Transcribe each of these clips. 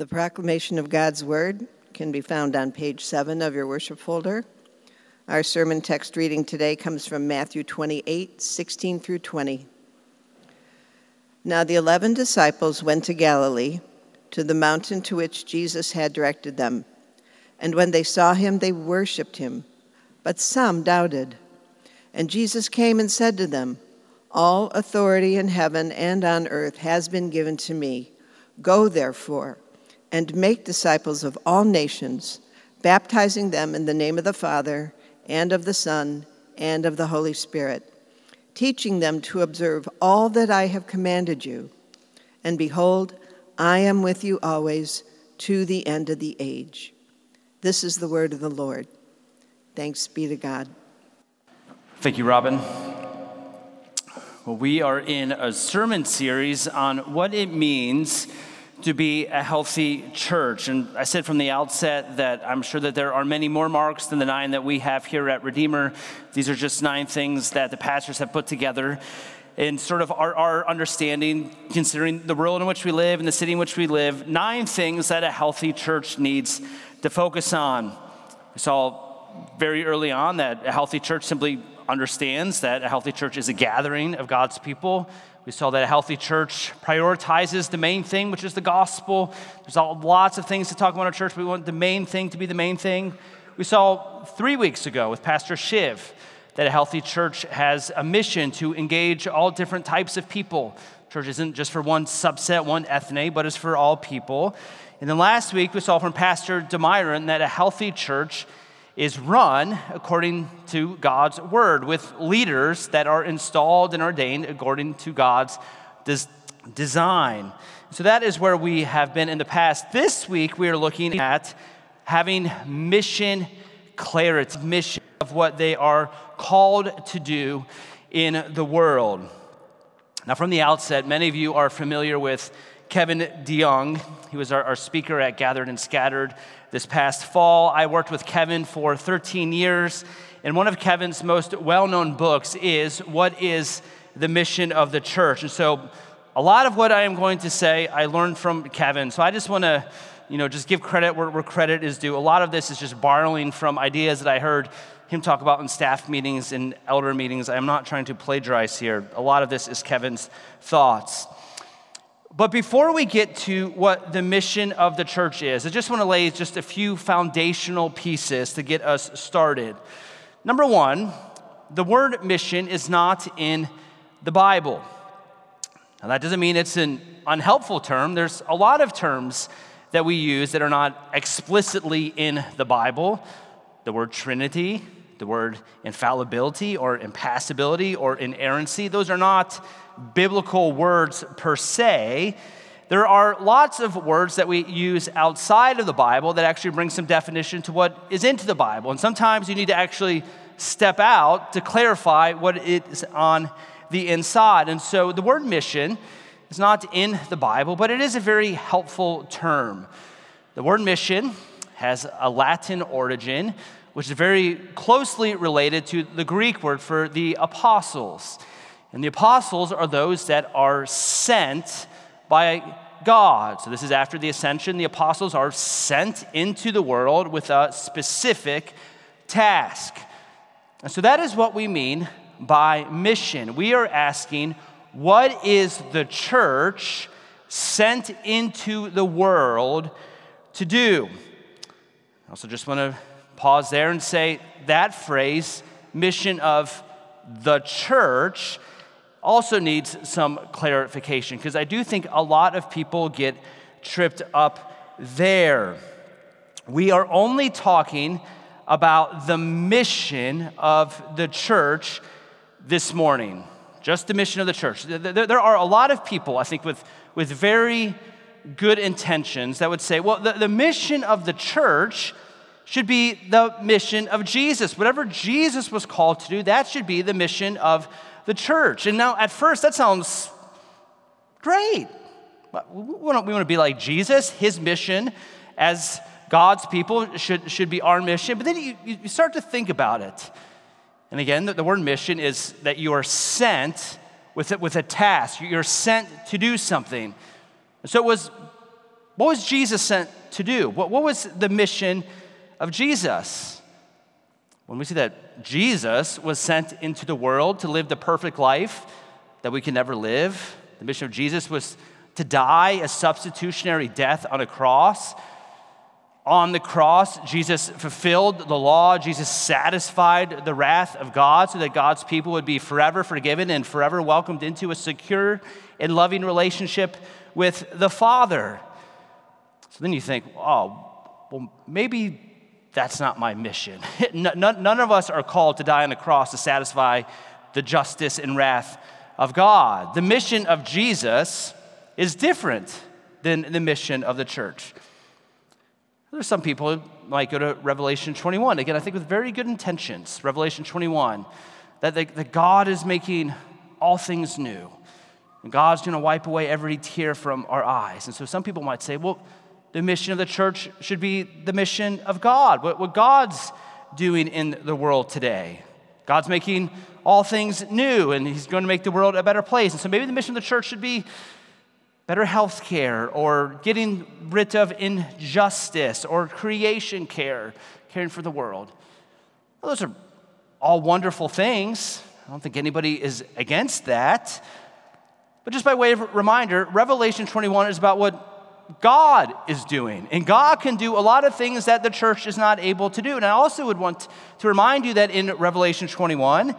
The proclamation of God's word can be found on page 7 of your worship folder. Our sermon text reading today comes from Matthew 28:16 through 20. Now the 11 disciples went to Galilee, to the mountain to which Jesus had directed them. And when they saw him, they worshipped him, but some doubted. And Jesus came and said to them, "All authority in heaven and on earth has been given to me. Go, therefore, and make disciples of all nations, baptizing them in the name of the Father and of the Son and of the Holy Spirit, teaching them to observe all that I have commanded you. And behold, I am with you always to the end of the age." This is the word of the Lord. Thanks be to God. Thank you, Robin. Well, we are in a sermon series on what it means to be a healthy church. And I said from the outset that I'm sure that there are many more marks than the 9 that we have here at Redeemer. These are just 9 things that the pastors have put together in sort of our understanding, considering the world in which we live and the city in which we live, 9 things that a healthy church needs to focus on. We saw very early on that a healthy church simply understands that a healthy church is a gathering of God's people. We saw that a healthy church prioritizes the main thing, which is the gospel. There's lots of things to talk about in our church, but we want the main thing to be the main thing. We saw 3 weeks ago with Pastor Shiv that a healthy church has a mission to engage all different types of people. Church isn't just for one subset, one ethne, but it's for all people. And then last week, we saw from Pastor Demyron that a healthy church is run according to God's word, with leaders that are installed and ordained according to God's design. So that is where we have been in the past. This week, we are looking at having mission clarity, mission of what they are called to do in the world. Now, from the outset, many of you are familiar with Kevin DeYoung. He was our speaker at Gathered and Scattered this past fall. I worked with Kevin for 13 years, and one of Kevin's most well-known books is What is the Mission of the Church? And so a lot of what I am going to say, I learned from Kevin. So I just want to, just give credit where credit is due. A lot of this is just borrowing from ideas that I heard him talk about in staff meetings and elder meetings. I'm not trying to plagiarize here. A lot of this is Kevin's thoughts. But before we get to what the mission of the church is, I just want to lay just a few foundational pieces to get us started. Number one, the word mission is not in the Bible. Now, that doesn't mean it's an unhelpful term. There's a lot of terms that we use that are not explicitly in the Bible. The word Trinity, the word infallibility or impassibility or inerrancy, those are not biblical words per se. There are lots of words that we use outside of the Bible that actually bring some definition to what is into the Bible. And sometimes you need to actually step out to clarify what is on the inside. And so the word mission is not in the Bible, but it is a very helpful term. The word mission has a Latin origin, which is very closely related to the Greek word for the apostles. And the apostles are those that are sent by God. So this is after the ascension. The apostles are sent into the world with a specific task. And so that is what we mean by mission. We are asking, what is the church sent into the world to do? I also just want to pause there and say that phrase, mission of the church, also needs some clarification, because I do think a lot of people get tripped up there. We are only talking about the mission of the church this morning, just the mission of the church. There are a lot of people, I think, with very good intentions that would say, well, the mission of the church should be the mission of Jesus. Whatever Jesus was called to do, that should be the mission of the church. And now, at first, that sounds great. Why don't we want to be like Jesus? His mission as God's people should be our mission. But then you start to think about it. And again, the word mission is that you are sent with a task. You're sent to do something. And so it was What was Jesus sent to do? What was the mission of Jesus? When we see that Jesus was sent into the world to live the perfect life that we can never live, the mission of Jesus was to die a substitutionary death on a cross. On the cross, Jesus fulfilled the law. Jesus satisfied the wrath of God so that God's people would be forever forgiven and forever welcomed into a secure and loving relationship with the Father. So then you think, oh, well, maybe that's not my mission. None of us are called to die on the cross to satisfy the justice and wrath of God. The mission of Jesus is different than the mission of the church. There's some people who might go to Revelation 21, again, I think with very good intentions, Revelation 21, that God is making all things new, and God's going to wipe away every tear from our eyes. And so some people might say, well, the mission of the church should be the mission of God, what God's doing in the world today. God's making all things new, and he's going to make the world a better place. And so maybe the mission of the church should be better health care, or getting rid of injustice, or creation care, caring for the world. Well, those are all wonderful things. I don't think anybody is against that. But just by way of reminder, Revelation 21 is about what God is doing. And God can do a lot of things that the church is not able to do. And I also would want to remind you that in Revelation 21, it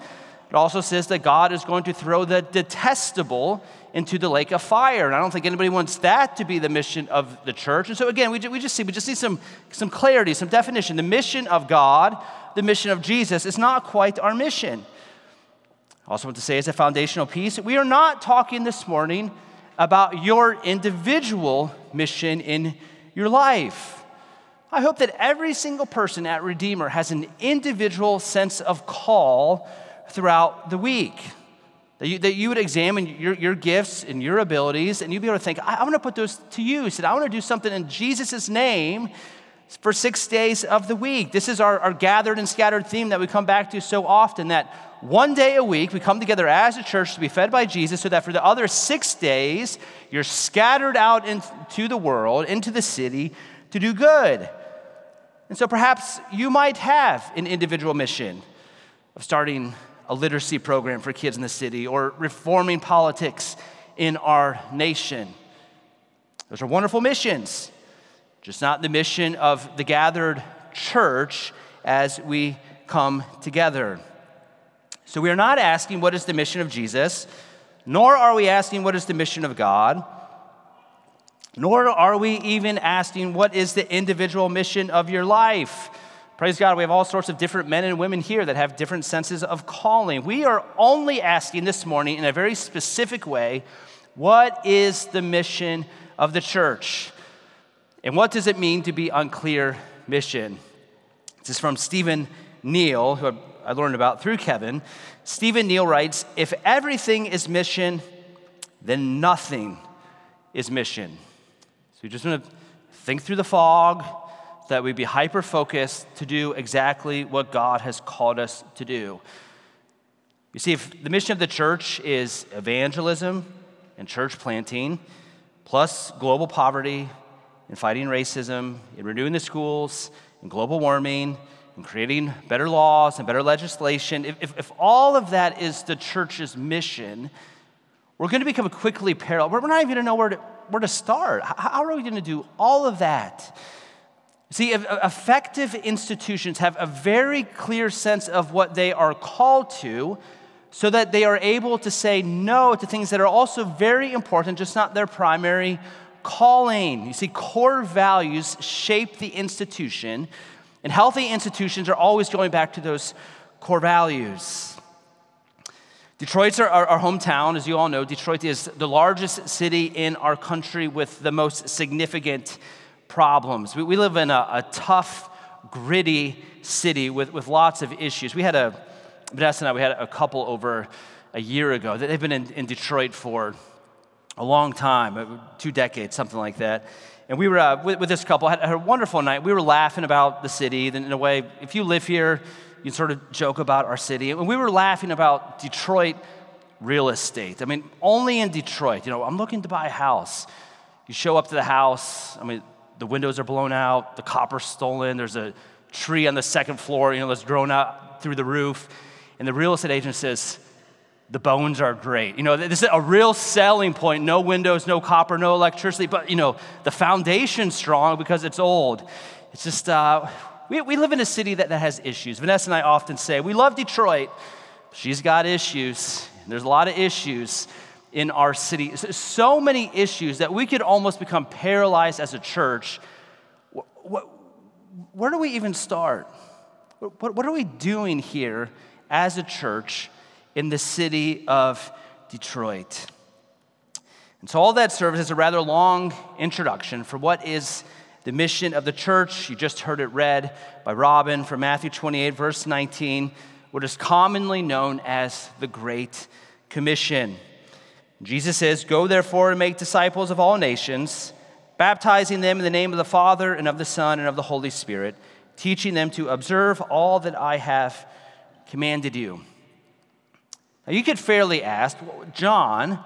also says that God is going to throw the detestable into the lake of fire. And I don't think anybody wants that to be the mission of the church. And so again, we just need some clarity, some definition. The mission of God, the mission of Jesus, is not quite our mission. I also want to say as a foundational piece, we are not talking this morning about your individual mission in your life. I hope that every single person at Redeemer has an individual sense of call throughout the week, that you would examine your gifts and your abilities, and you'd be able to think, I want to put those to use, and I want to do something in Jesus' name for 6 days of the week. This is our Gathered and Scattered theme that we come back to so often, that one day a week we come together as a church to be fed by Jesus so that for the other 6 days you're scattered out into the world, into the city, to do good. And so perhaps you might have an individual mission of starting a literacy program for kids in the city, or reforming politics in our nation. Those are wonderful missions, just not the mission of the gathered church as we come together. So we are not asking what is the mission of Jesus, nor are we asking what is the mission of God, nor are we even asking what is the individual mission of your life. Praise God, we have all sorts of different men and women here that have different senses of calling. We are only asking this morning in a very specific way, what is the mission of the church? And what does it mean to be on clear mission? This is from Stephen Neal, who I learned about through Kevin. Stephen Neal writes, "If everything is mission, then nothing is mission." So you just want to think through the fog, that we be hyper-focused to do exactly what God has called us to do. You see, if the mission of the church is evangelism and church planting, plus global poverty and fighting racism and renewing the schools and global warming and creating better laws and better legislation, if all of that is the church's mission, we're going to become quickly paralyzed. We're not even going to know where to start. How are we going to do all of that? See, effective institutions have a very clear sense of what they are called to so that they are able to say no to things that are also very important, just not their primary calling. You see, core values shape the institution, and healthy institutions are always going back to those core values. Detroit's our hometown, as you all know. Detroit is the largest city in our country with the most significant problems. We live in a tough, gritty city with lots of issues. Vanessa and I had a couple over a year ago. They've been in Detroit for a long time, 2 decades, something like that. And we were with this couple, had a wonderful night. We were laughing about the city. In a way, if you live here, you can sort of joke about our city. And we were laughing about Detroit real estate. I mean, only in Detroit. You know, I'm looking to buy a house. You show up to the house. I mean, the windows are blown out. The copper's stolen. There's a tree on the second floor, that's grown out through the roof. And the real estate agent says, the bones are great. This is a real selling point. No windows, no copper, no electricity. But, the foundation's strong because it's old. It's just, we live in a city that has issues. Vanessa and I often say, we love Detroit. She's got issues. There's a lot of issues in our city. So many issues that we could almost become paralyzed as a church. Where do we even start? What are we doing here as a church in the city of Detroit? And so all that serves as a rather long introduction for what is the mission of the church. You just heard it read by Robin from Matthew 28, verse 19, what is commonly known as the Great Commission. Jesus says, "Go therefore and make disciples of all nations, baptizing them in the name of the Father and of the Son and of the Holy Spirit, teaching them to observe all that I have commanded you." Now, you could fairly ask, John, out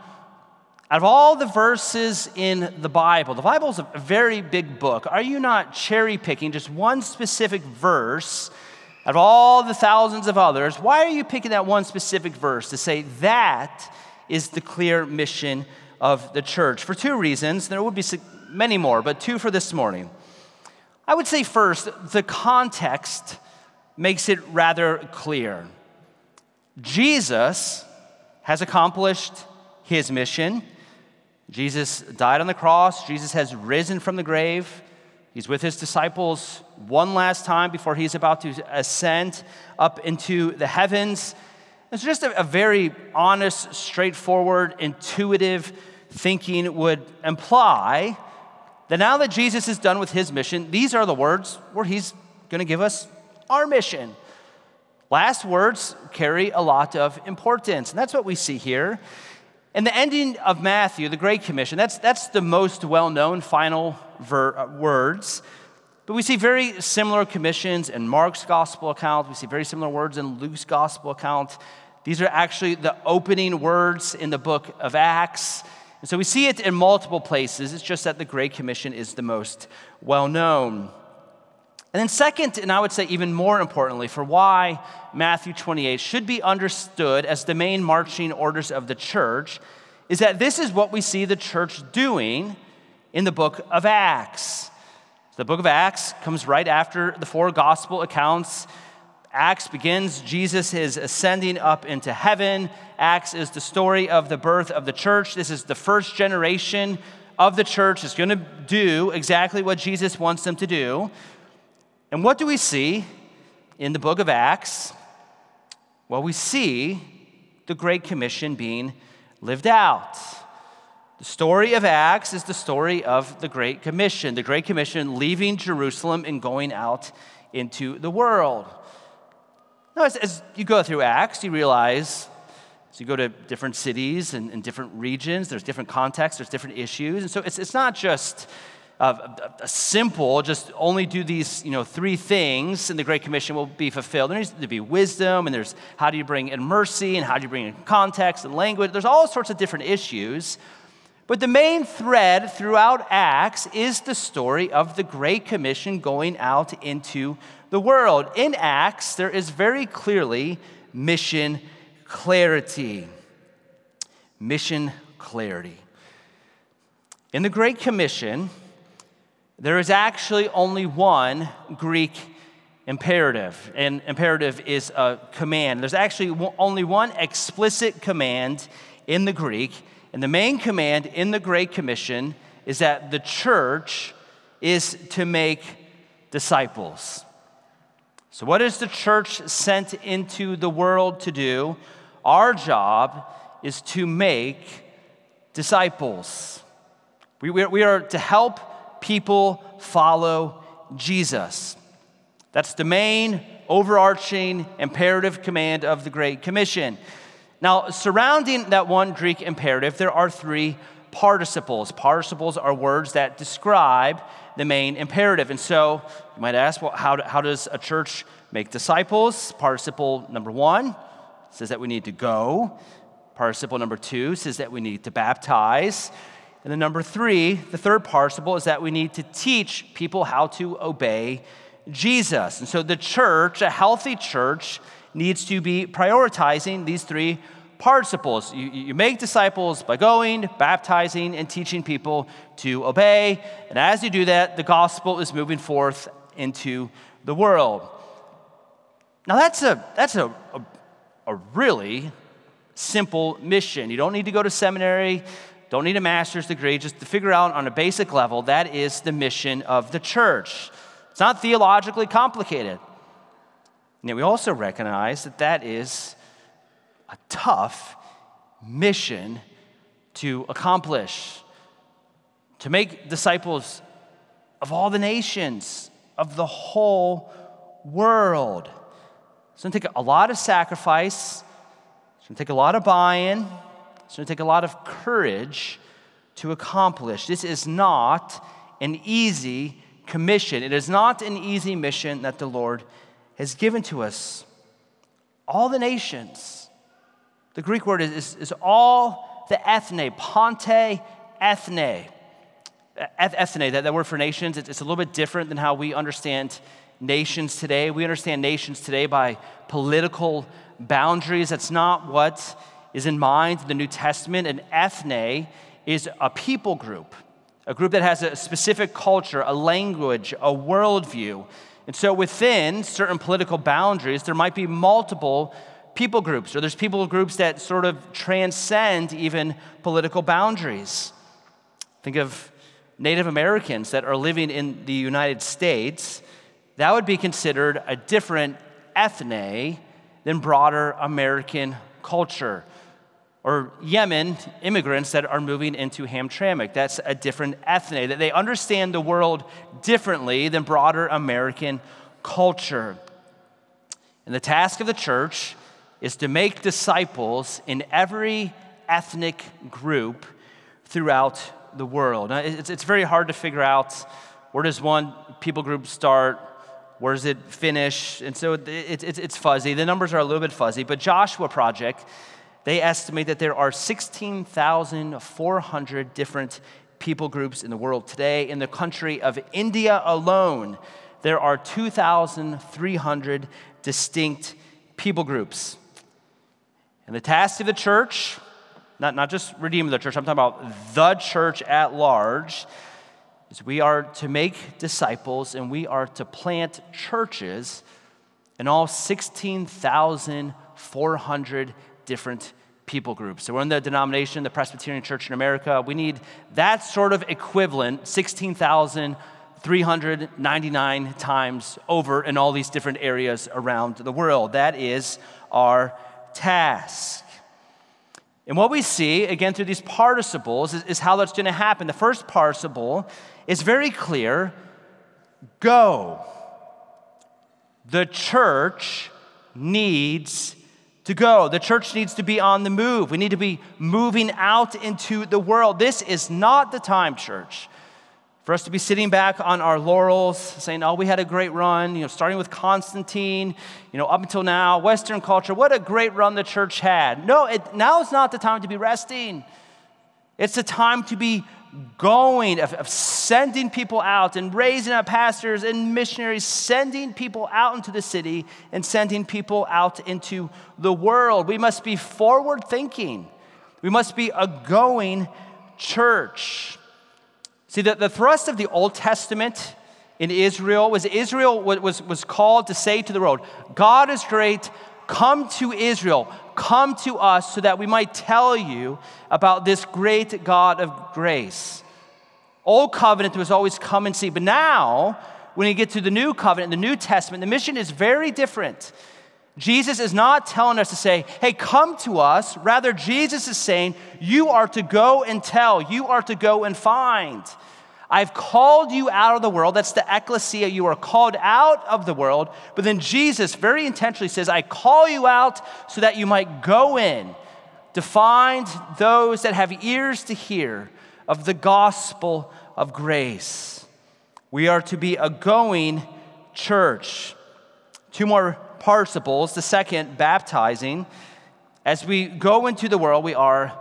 of all the verses in the Bible is a very big book. Are you not cherry-picking just one specific verse out of all the thousands of others? Why are you picking that one specific verse to say that is the clear mission of the church? For two reasons. There would be many more, but two for this morning. I would say first, the context makes it rather clear. Jesus has accomplished his mission. Jesus died on the cross. Jesus has risen from the grave. He's with his disciples one last time before he's about to ascend up into the heavens. It's just a very honest, straightforward, intuitive thinking would imply that now that Jesus is done with his mission, these are the words where he's going to give us our mission. Last words carry a lot of importance, and that's what we see here. And the ending of Matthew, the Great Commission, that's the most well-known final words. But we see very similar commissions in Mark's gospel account. We see very similar words in Luke's gospel account. These are actually the opening words in the book of Acts. And so we see it in multiple places. It's just that the Great Commission is the most well-known. And then second, and I would say even more importantly, for why Matthew 28 should be understood as the main marching orders of the church, is that this is what we see the church doing in the book of Acts. The book of Acts comes right after the four gospel accounts. Acts begins, Jesus is ascending up into heaven. Acts is the story of the birth of the church. This is the first generation of the church that's going to do exactly what Jesus wants them to do. And what do we see in the book of Acts? Well, we see the Great Commission being lived out. The story of Acts is the story of the Great Commission. The Great Commission leaving Jerusalem and going out into the world. Now, as you go through Acts, you realize, as you go to different cities and different regions, there's different contexts, there's different issues. And so it's not just simple, just only do these three things and the Great Commission will be fulfilled. There needs to be wisdom, and there's how do you bring in mercy, and how do you bring in context and language. There's all sorts of different issues. But the main thread throughout Acts is the story of the Great Commission going out into the world. In Acts, there is very clearly mission clarity. Mission clarity. In the Great Commission, there is actually only one Greek imperative, and imperative is a command. There's actually only one explicit command in the Greek. And the main command in the Great Commission is that the church is to make disciples. So what is the church sent into the world to do? Our job is to make disciples. We are to help people follow Jesus. That's the main overarching imperative command of the Great Commission. Now, surrounding that one Greek imperative, there are three participles. Participles are words that describe the main imperative. And so you might ask, well, how does a church make disciples? Participle number one says that we need to go. Participle number two says that we need to baptize. And then number three, the third participle, is that we need to teach people how to obey Jesus. And so the church, a healthy church, needs to be prioritizing these three participles. You make disciples by going, baptizing, and teaching people to obey. And as you do that, the gospel is moving forth into the world. Now that's a really simple mission. You don't need to go to seminary, don't need a master's degree, just to figure out on a basic level that is the mission of the church. It's not theologically complicated. And we also recognize that that is a tough mission to accomplish, to make disciples of all the nations, of the whole world. It's going to take a lot of sacrifice. It's going to take a lot of buy-in. It's going to take a lot of courage to accomplish. This is not an easy commission. It is not an easy mission that the Lord has given to us. All the nations. The Greek word is all the ethne, ponte ethne. Ethne, that word for nations, it's a little bit different than how we understand nations today. We understand nations today by political boundaries. That's not what is in mind in the New Testament. An ethne is a people group, a group that has a specific culture, a language, a worldview. And so within certain political boundaries, there might be multiple people groups, or there's people groups that sort of transcend even political boundaries. Think of Native Americans that are living in the United States. That would be considered a different ethne than broader American culture. Or Yemen immigrants that are moving into Hamtramck. That's a different ethne, that they understand the world differently than broader American culture. And the task of the church is to make disciples in every ethnic group throughout the world. Now, it's very hard to figure out, where does one people group start? Where does it finish? And so it's fuzzy. The numbers are a little bit fuzzy. But Joshua Project, they estimate that there are 16,400 different people groups in the world today. In the country of India alone, there are 2,300 distinct people groups. And the task of the church, not just Redeemer the Church, I'm talking about the church at large, is we are to make disciples and we are to plant churches in all 16,400 different people groups. So we're in the denomination, the Presbyterian Church in America. We need that sort of equivalent 16,399 times over in all these different areas around the world. That is our task. And what we see, again, through these participles is how that's going to happen. The first participle is very clear. Go. The church needs to go. The church needs to be on the move. We need to be moving out into the world. This is not the time, church, for us to be sitting back on our laurels, saying, oh, we had a great run, starting with Constantine, up until now, Western culture, what a great run the church had. No, now is not the time to be resting. It's the time to be going, of sending people out and raising up pastors and missionaries, sending people out into the city and sending people out into the world. We must be forward thinking. We must be a going church. See, the thrust of the Old Testament in Israel was called to say to the world, God is great, come to Israel, come to us so that we might tell you about this great God of grace. Old covenant was always come and see, but now when you get to the New Covenant, the New Testament, the mission is very different. Jesus is not telling us to say, hey, come to us. Rather, Jesus is saying, you are to go and tell. You are to go and find. I've called you out of the world. That's the ecclesia. You are called out of the world. But then Jesus very intentionally says, I call you out so that you might go in to find those that have ears to hear of the gospel of grace. We are to be a going church. Two more participles. The second, baptizing. As we go into the world, we are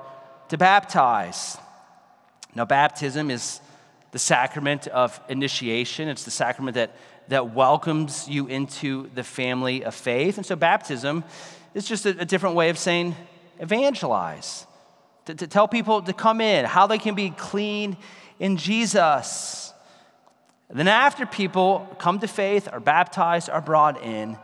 to baptize. Now, baptism is the sacrament of initiation. It's the sacrament that welcomes you into the family of faith. And so baptism is just a different way of saying evangelize, to tell people to come in, how they can be clean in Jesus. And then after people come to faith, are baptized, are brought in,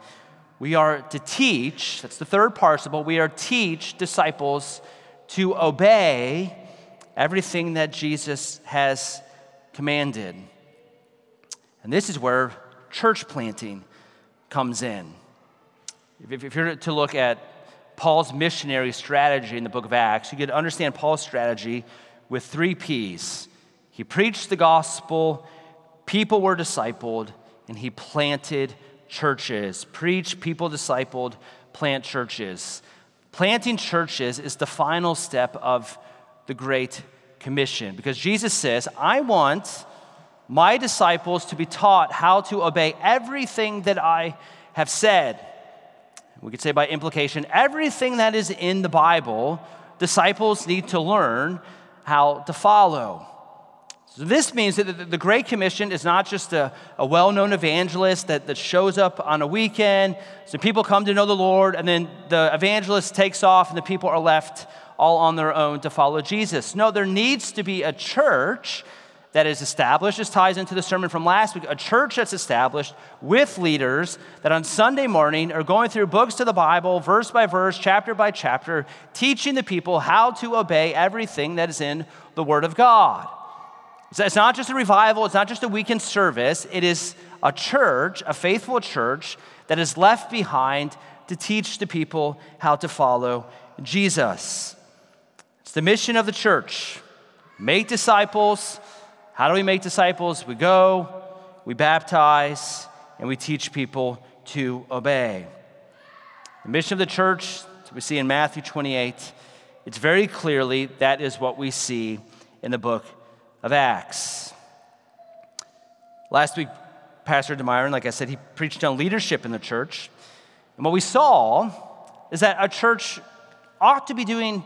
we are to teach, that's the third participle, we are to teach disciples to obey everything that Jesus has commanded. And this is where church planting comes in. If you're to look at Paul's missionary strategy in the book of Acts, you get to understand Paul's strategy with 3 P's. He preached the gospel, people were discipled, and he planted churches. Preach, people discipled, plant churches. Planting churches is the final step of the Great Commission, because Jesus says, I want my disciples to be taught how to obey everything that I have said. We could say by implication, everything that is in the Bible, disciples need to learn how to follow. So this means that the Great Commission is not just a well-known evangelist that shows up on a weekend, so people come to know the Lord, and then the evangelist takes off and the people are left all on their own to follow Jesus. No, there needs to be a church that is established. This ties into the sermon from last week. A church that's established with leaders that on Sunday morning are going through books of the Bible, verse by verse, chapter by chapter, teaching the people how to obey everything that is in the Word of God. So it's not just a revival, it's not just a weekend service, it is a church, a faithful church, that is left behind to teach the people how to follow Jesus. It's the mission of the church. Make disciples. How do we make disciples? We go, we baptize, and we teach people to obey. The mission of the church, as we see in Matthew 28, it's very clearly that is what we see in the book of Acts. Last week, Pastor Demyron, like I said, he preached on leadership in the church. And what we saw is that a church ought to be doing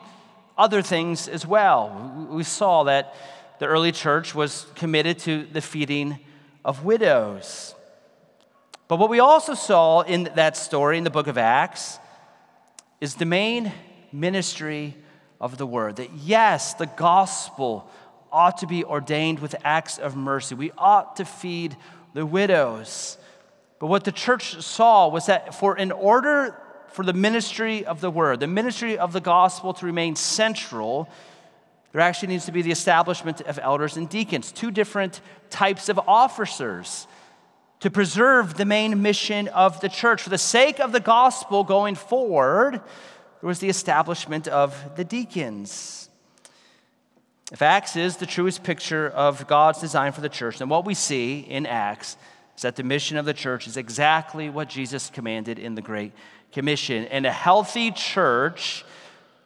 other things as well. We saw that the early church was committed to the feeding of widows. But what we also saw in that story in the book of Acts is the main ministry of the word. That yes, the gospel ought to be ordained with acts of mercy. We ought to feed the widows. But what the church saw was that in order for the ministry of the word, the ministry of the gospel to remain central, there actually needs to be the establishment of elders and deacons, two different types of officers to preserve the main mission of the church. For the sake of the gospel going forward, there was the establishment of the deacons. If Acts is the truest picture of God's design for the church, then what we see in Acts is that the mission of the church is exactly what Jesus commanded in the Great Commission. And a healthy church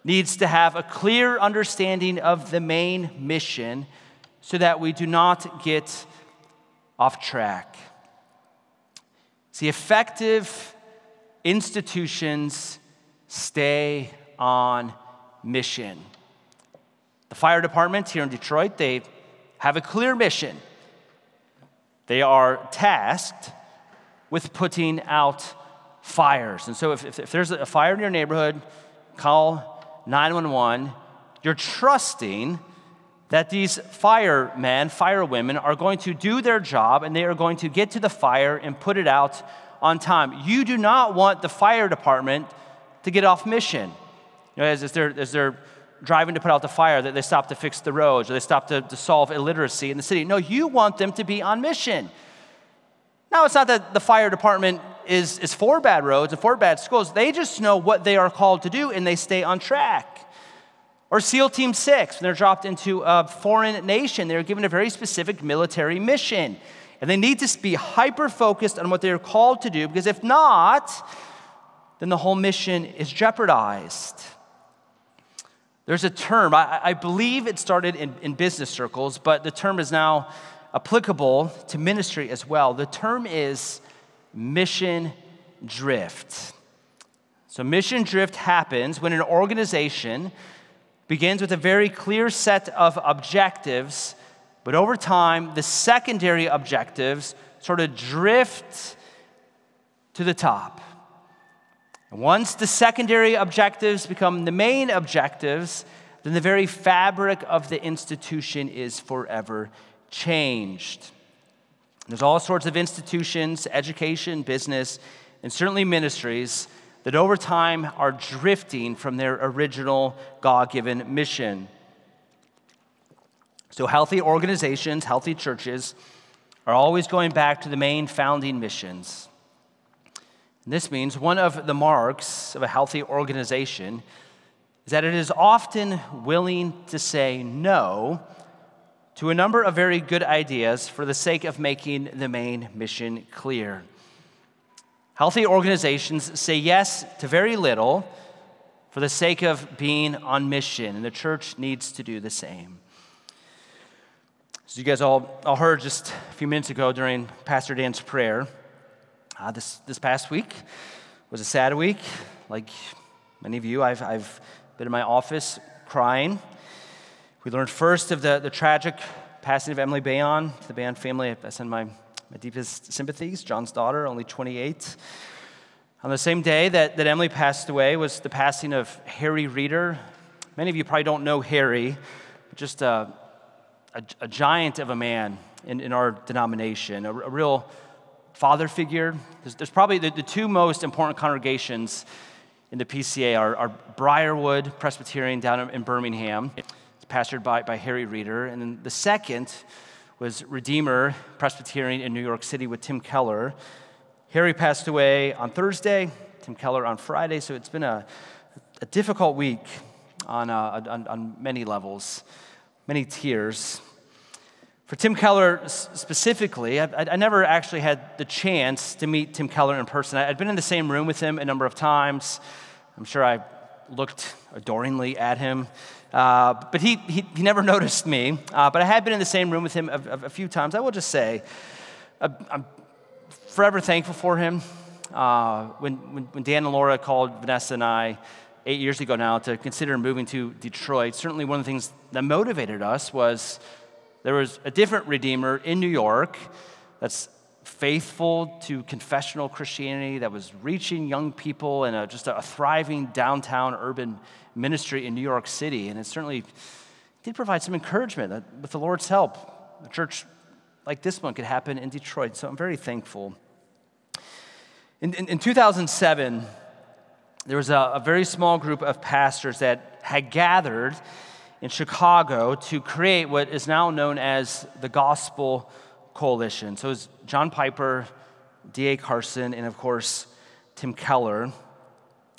needs to have a clear understanding of the main mission so that we do not get off track. See, effective institutions stay on mission. The fire department here in Detroit, they have a clear mission. They are tasked with putting out fires. And so if there's a fire in your neighborhood, call 911, you're trusting that these firemen, firewomen are going to do their job and they are going to get to the fire and put it out on time. You do not want the fire department to get off mission. You know, as they're driving to put out the fire, that they stop to fix the roads or they stop to solve illiteracy in the city. No, you want them to be on mission. Now, it's not that the fire department is for bad roads and for bad schools. They just know what they are called to do and they stay on track. Or SEAL Team 6, when they're dropped into a foreign nation, they're given a very specific military mission. And they need to be hyper-focused on what they're called to do, because if not, then the whole mission is jeopardized. There's a term, I believe it started in business circles, but the term is now applicable to ministry as well. The term is mission drift. So mission drift happens when an organization begins with a very clear set of objectives, but over time, the secondary objectives sort of drift to the top. And once the secondary objectives become the main objectives, then the very fabric of the institution is forever changed. There's all sorts of institutions, education, business, and certainly ministries that over time are drifting from their original God-given mission. So healthy organizations, healthy churches are always going back to the main founding missions. And this means one of the marks of a healthy organization is that it is often willing to say no to a number of very good ideas for the sake of making the main mission clear. Healthy organizations say yes to very little for the sake of being on mission, and the church needs to do the same. So you guys all heard just a few minutes ago during Pastor Dan's prayer, this past week was a sad week. Like many of you, I've been in my office crying. We learned first of the tragic passing of Emily Bayon. To the Bayon family, I send my deepest sympathies. John's daughter, only 28. On the same day that Emily passed away was the passing of Harry Reeder. Many of you probably don't know Harry, but just a giant of a man in our denomination, a real father figure. There's probably the two most important congregations in the PCA are Briarwood Presbyterian down in Birmingham, pastored by Harry Reeder. And then the second was Redeemer Presbyterian in New York City with Tim Keller. Harry passed away on Thursday, Tim Keller on Friday, so it's been a difficult week on many levels, many tears. For Tim Keller specifically, I never actually had the chance to meet Tim Keller in person. I'd been in the same room with him a number of times. I'm sure I looked adoringly at him. But he never noticed me, but I had been in the same room with him a few times. I will just say, I'm forever thankful for him. When Dan and Laura called Vanessa and I 8 years ago now to consider moving to Detroit, certainly one of the things that motivated us was there was a different Redeemer in New York that's faithful to confessional Christianity, that was reaching young people in just a thriving downtown urban ministry in New York City. And it certainly did provide some encouragement that with the Lord's help, a church like this one could happen in Detroit. So I'm very thankful. In 2007, there was a very small group of pastors that had gathered in Chicago to create what is now known as the Gospel Coalition. So it was John Piper, D. A. Carson, and of course, Tim Keller.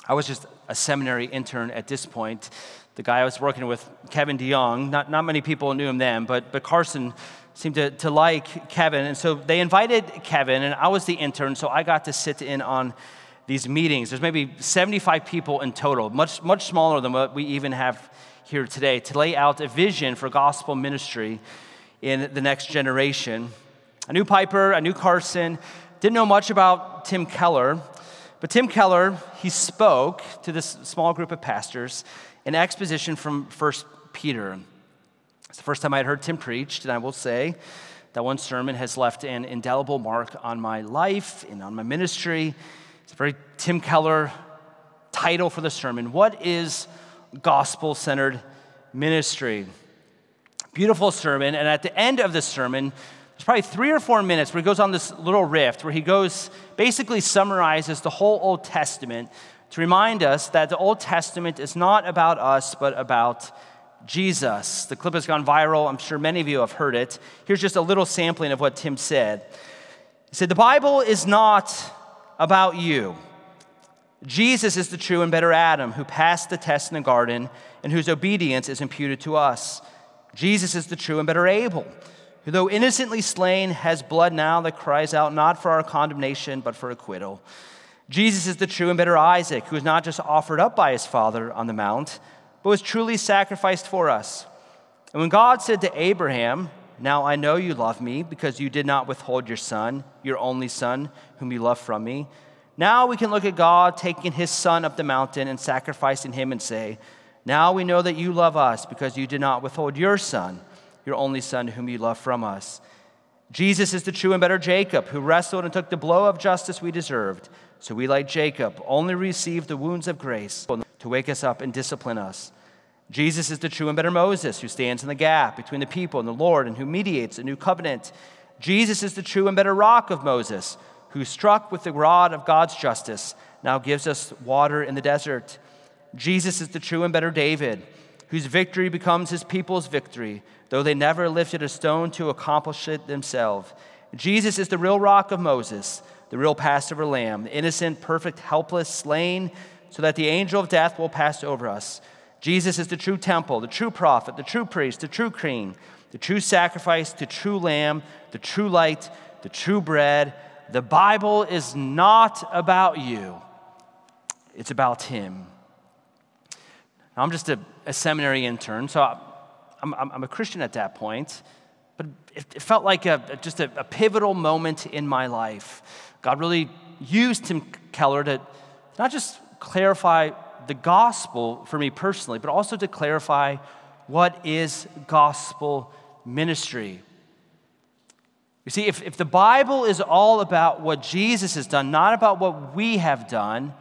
I was just a seminary intern at this point. The guy I was working with, Kevin DeYoung, not many people knew him then, but Carson seemed to like Kevin. And so they invited Kevin, and I was the intern, so I got to sit in on these meetings. There's maybe 75 people in total, much smaller than what we even have here today, to lay out a vision for gospel ministry in the next generation. I knew Piper, I knew Carson, didn't know much about Tim Keller. But Tim Keller, he spoke to this small group of pastors an exposition from 1 Peter. It's the first time I had heard Tim preach, and I will say that one sermon has left an indelible mark on my life and on my ministry. It's a very Tim Keller title for the sermon. What is gospel-centered ministry? Beautiful sermon, and at the end of the sermon, it's probably 3 or 4 minutes where he goes on this little riff where he goes, basically summarizes the whole Old Testament to remind us that the Old Testament is not about us, but about Jesus. The clip has gone viral. I'm sure many of you have heard it. Here's just a little sampling of what Tim said. He said, "The Bible is not about you. Jesus is the true and better Adam who passed the test in the garden and whose obedience is imputed to us. Jesus is the true and better Abel, who, though innocently slain, has blood now that cries out not for our condemnation, but for acquittal. Jesus is the true and better Isaac, who was not just offered up by his father on the mount, but was truly sacrificed for us. And when God said to Abraham, 'Now I know you love me, because you did not withhold your son, your only son, whom you love from me,' now we can look at God taking his son up the mountain and sacrificing him and say, Now we know that you love us because you did not withhold your son, your only son whom you love from us. Jesus is the true and better Jacob who wrestled and took the blow of justice we deserved. So we, like Jacob, only receive the wounds of grace to wake us up and discipline us. Jesus is the true and better Moses who stands in the gap between the people and the Lord and who mediates a new covenant. Jesus is the true and better rock of Moses who, struck with the rod of God's justice, now gives us water in the desert. Jesus is the true and better David whose victory becomes his people's victory, though they never lifted a stone to accomplish it themselves. Jesus is the real rock of Moses, the real Passover lamb, innocent, perfect, helpless, slain, so that the angel of death will pass over us. Jesus is the true temple, the true prophet, the true priest, the true king, the true sacrifice, the true lamb, the true light, the true bread. The Bible is not about you. It's about him. Now, I'm just a seminary intern, so I'm a Christian at that point, but it felt like a pivotal moment in my life. God really used Tim Keller to not just clarify the gospel for me personally, but also to clarify what is gospel ministry. You see, if the Bible is all about what Jesus has done, not about what we have done,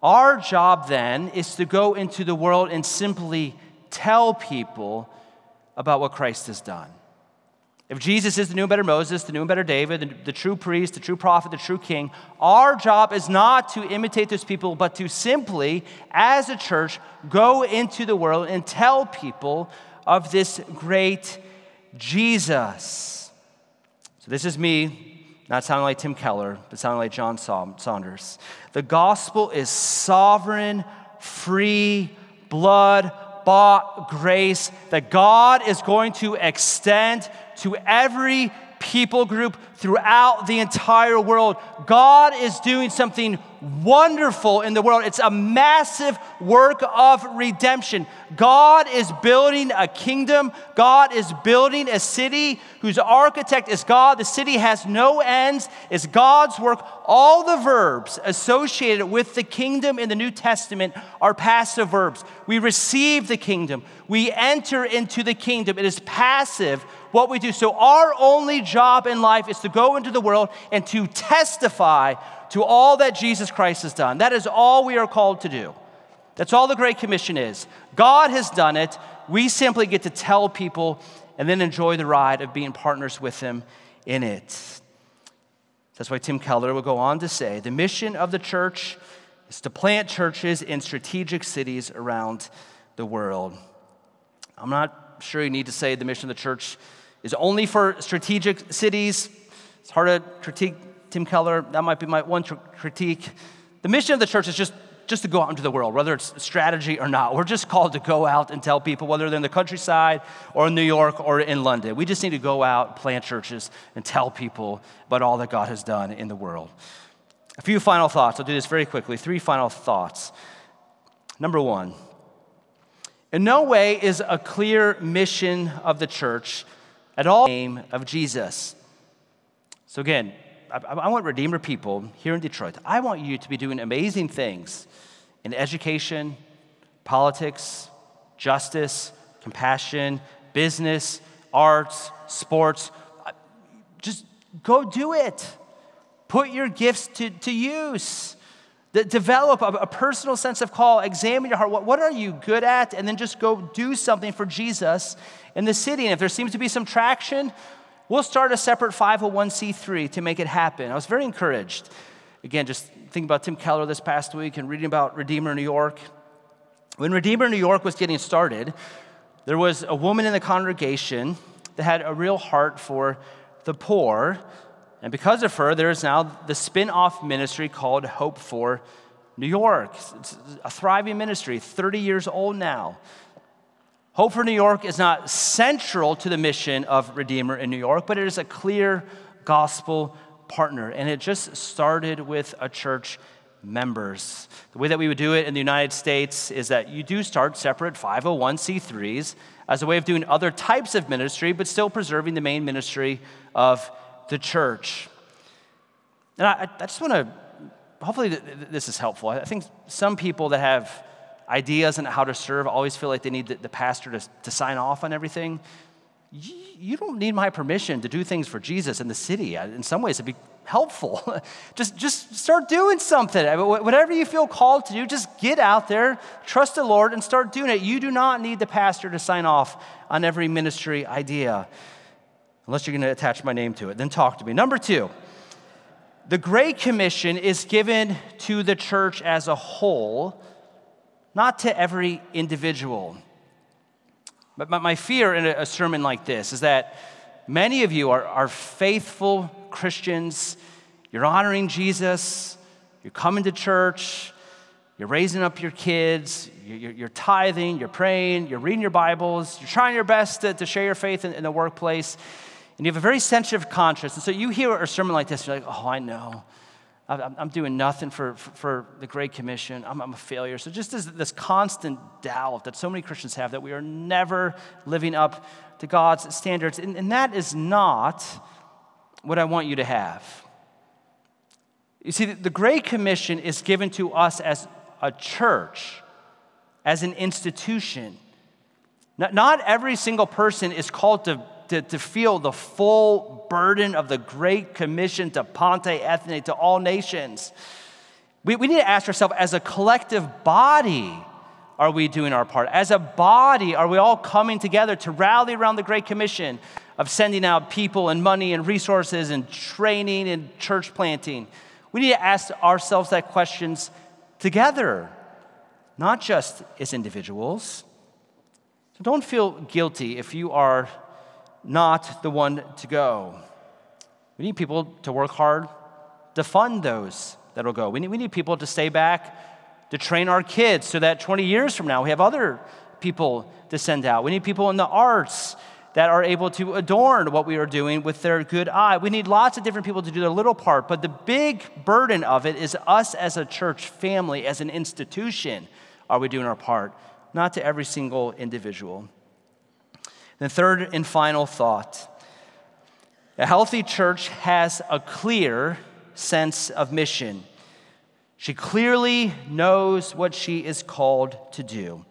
our job then is to go into the world and simply tell people about what Christ has done. If Jesus is the new and better Moses, the new and better David, the true priest, the true prophet, the true king, our job is not to imitate those people, but to simply, as a church, go into the world and tell people of this great Jesus. So this is me, not sounding like Tim Keller, but sounding like Jon Saunders. The gospel is sovereign, free, blood-bought grace that God is going to extend to every people group throughout the entire world. God is doing something wonderful in the world. It's a massive work of redemption. God is building a kingdom. God is building a city whose architect is God. The city has no ends. It's God's work. All the verbs associated with the kingdom in the New Testament are passive verbs. We receive the kingdom. We enter into the kingdom. It is passive what we do. So our only job in life is to go into the world and to testify to all that Jesus Christ has done. That is all we are called to do. That's all the Great Commission is. God has done it. We simply get to tell people and then enjoy the ride of being partners with him in it. That's why Tim Keller will go on to say, the mission of the church is to plant churches in strategic cities around the world. I'm not sure you need to say the mission of the church is only for strategic cities. It's hard to critique Tim Keller. That might be my one critique. The mission of the church is just to go out into the world, whether it's strategy or not. We're just called to go out and tell people, whether they're in the countryside or in New York or in London. We just need to go out, plant churches, and tell people about all that God has done in the world. A few final thoughts. I'll do this very quickly. Three final thoughts. Number one, in no way is a clear mission of the church at all in the name of Jesus. So again, I want Redeemer people here in Detroit. I want you to be doing amazing things in education, politics, justice, compassion, business, arts, sports. Just go do it. Put your gifts to use. Develop a personal sense of call. Examine your heart. What are you good at? And then just go do something for Jesus in the city. And if there seems to be some traction, we'll start a separate 501c3 to make it happen. I was very encouraged. Again, just thinking about Tim Keller this past week and reading about Redeemer New York. When Redeemer New York was getting started, there was a woman in the congregation that had a real heart for the poor. And because of her, there is now the spin-off ministry called Hope for New York. It's a thriving ministry, 30 years old now. Hope for New York is not central to the mission of Redeemer in New York, but it is a clear gospel partner. And it just started with a church members. The way that we would do it in the United States is that you do start separate 501c3s as a way of doing other types of ministry, but still preserving the main ministry of the church. And I just want to, hopefully this is helpful. I think some people that have ideas on how to serve always feel like they need the pastor to sign off on everything. You don't need my permission to do things for Jesus in the city. In some ways, it'd be helpful. Just start doing something. Whatever you feel called to do, just get out there, trust the Lord, and start doing it. You do not need the pastor to sign off on every ministry idea, unless you're going to attach my name to it. Then talk to me. Number two, the Great Commission is given to the church as a whole, not to every individual. But my fear in a sermon like this is that many of you are faithful Christians. You're honoring Jesus. You're coming to church. You're raising up your kids. You're tithing. You're praying. You're reading your Bibles. You're trying your best to share your faith in the workplace. And you have a very sensitive conscience. And so you hear a sermon like this, you're like, oh, I know. I'm doing nothing for the Great Commission. I'm a failure. So just this constant doubt that so many Christians have that we are never living up to God's standards. And that is not what I want you to have. You see, the Great Commission is given to us as a church, as an institution. Not every single person is called to feel the full burden of the Great Commission to Ponte Ethne, to all nations. We need to ask ourselves, as a collective body, are we doing our part? As a body, are we all coming together to rally around the Great Commission of sending out people and money and resources and training and church planting? We need to ask ourselves that questions together, not just as individuals. So don't feel guilty if you are not the one to go. We need people to work hard to fund those that'll go. We need people to stay back to train our kids so that 20 years from now we have other people to send out. We need people in the arts that are able to adorn what we are doing with their good eye. We need lots of different people to do their little part, but the big burden of it is us as a church family, as an institution. Are we doing our part? Not to every single individual. The third and final thought, a healthy church has a clear sense of mission. She clearly knows what she is called to do.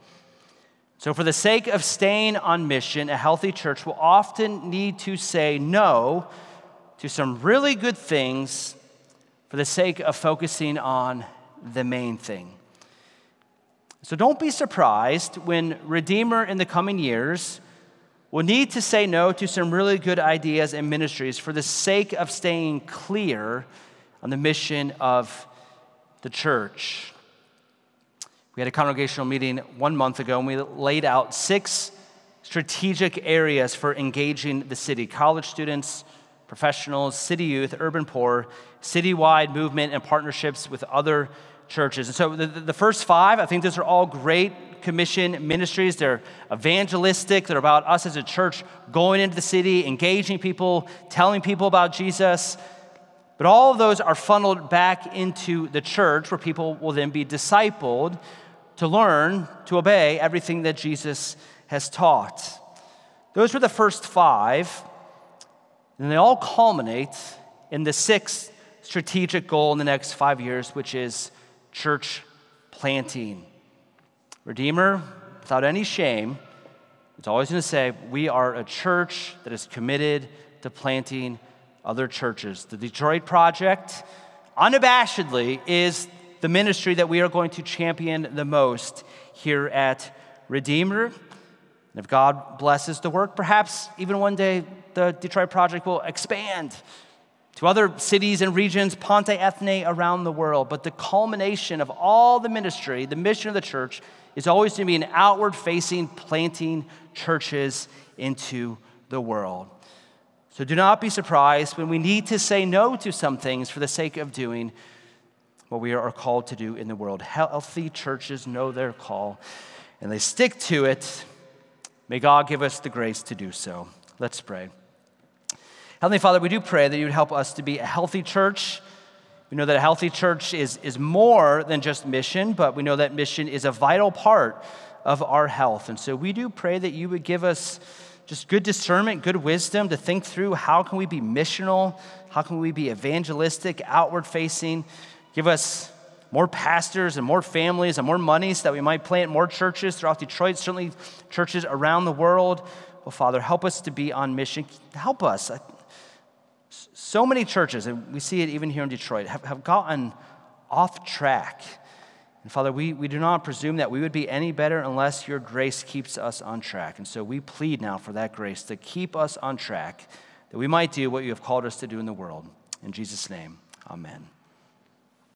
So for the sake of staying on mission, a healthy church will often need to say no to some really good things for the sake of focusing on the main thing. So don't be surprised when Redeemer in the coming years will need to say no to some really good ideas and ministries for the sake of staying clear on the mission of the church. We had a congregational meeting 1 month ago, and we laid out 6 strategic areas for engaging the city: college students, professionals, city youth, urban poor, citywide movement, and partnerships with other churches. And so the first 5, I think those are all great Commission ministries. They're evangelistic. They're about us as a church going into the city, engaging people, telling people about Jesus. But all of those are funneled back into the church, where people will then be discipled to learn to obey everything that Jesus has taught. Those were the first 5, and they all culminate in the 6th strategic goal in the next 5 years, which is church planting. Redeemer, without any shame, it's always going to say, we are a church that is committed to planting other churches. The Detroit Project, unabashedly, is the ministry that we are going to champion the most here at Redeemer. And if God blesses the work, perhaps even one day the Detroit Project will expand to other cities and regions, Ponte Ethne, around the world. But the culmination of all the ministry, the mission of the church, is always to be an outward-facing, planting churches into the world. So do not be surprised when we need to say no to some things for the sake of doing what we are called to do in the world. Healthy churches know their call, and they stick to it. May God give us the grace to do so. Let's pray. Heavenly Father, we do pray that you would help us to be a healthy church. We know that a healthy church is more than just mission, but we know that mission is a vital part of our health. And so we do pray that you would give us just good discernment, good wisdom to think through how can we be missional, how can we be evangelistic, outward-facing. Give us more pastors and more families and more money so that we might plant more churches throughout Detroit, certainly churches around the world. Well, Father, help us to be on mission. Help us. So many churches, and we see it even here in Detroit, have gotten off track. And Father, we do not presume that we would be any better unless your grace keeps us on track. And so we plead now for that grace to keep us on track, that we might do what you have called us to do in the world. In Jesus' name, amen.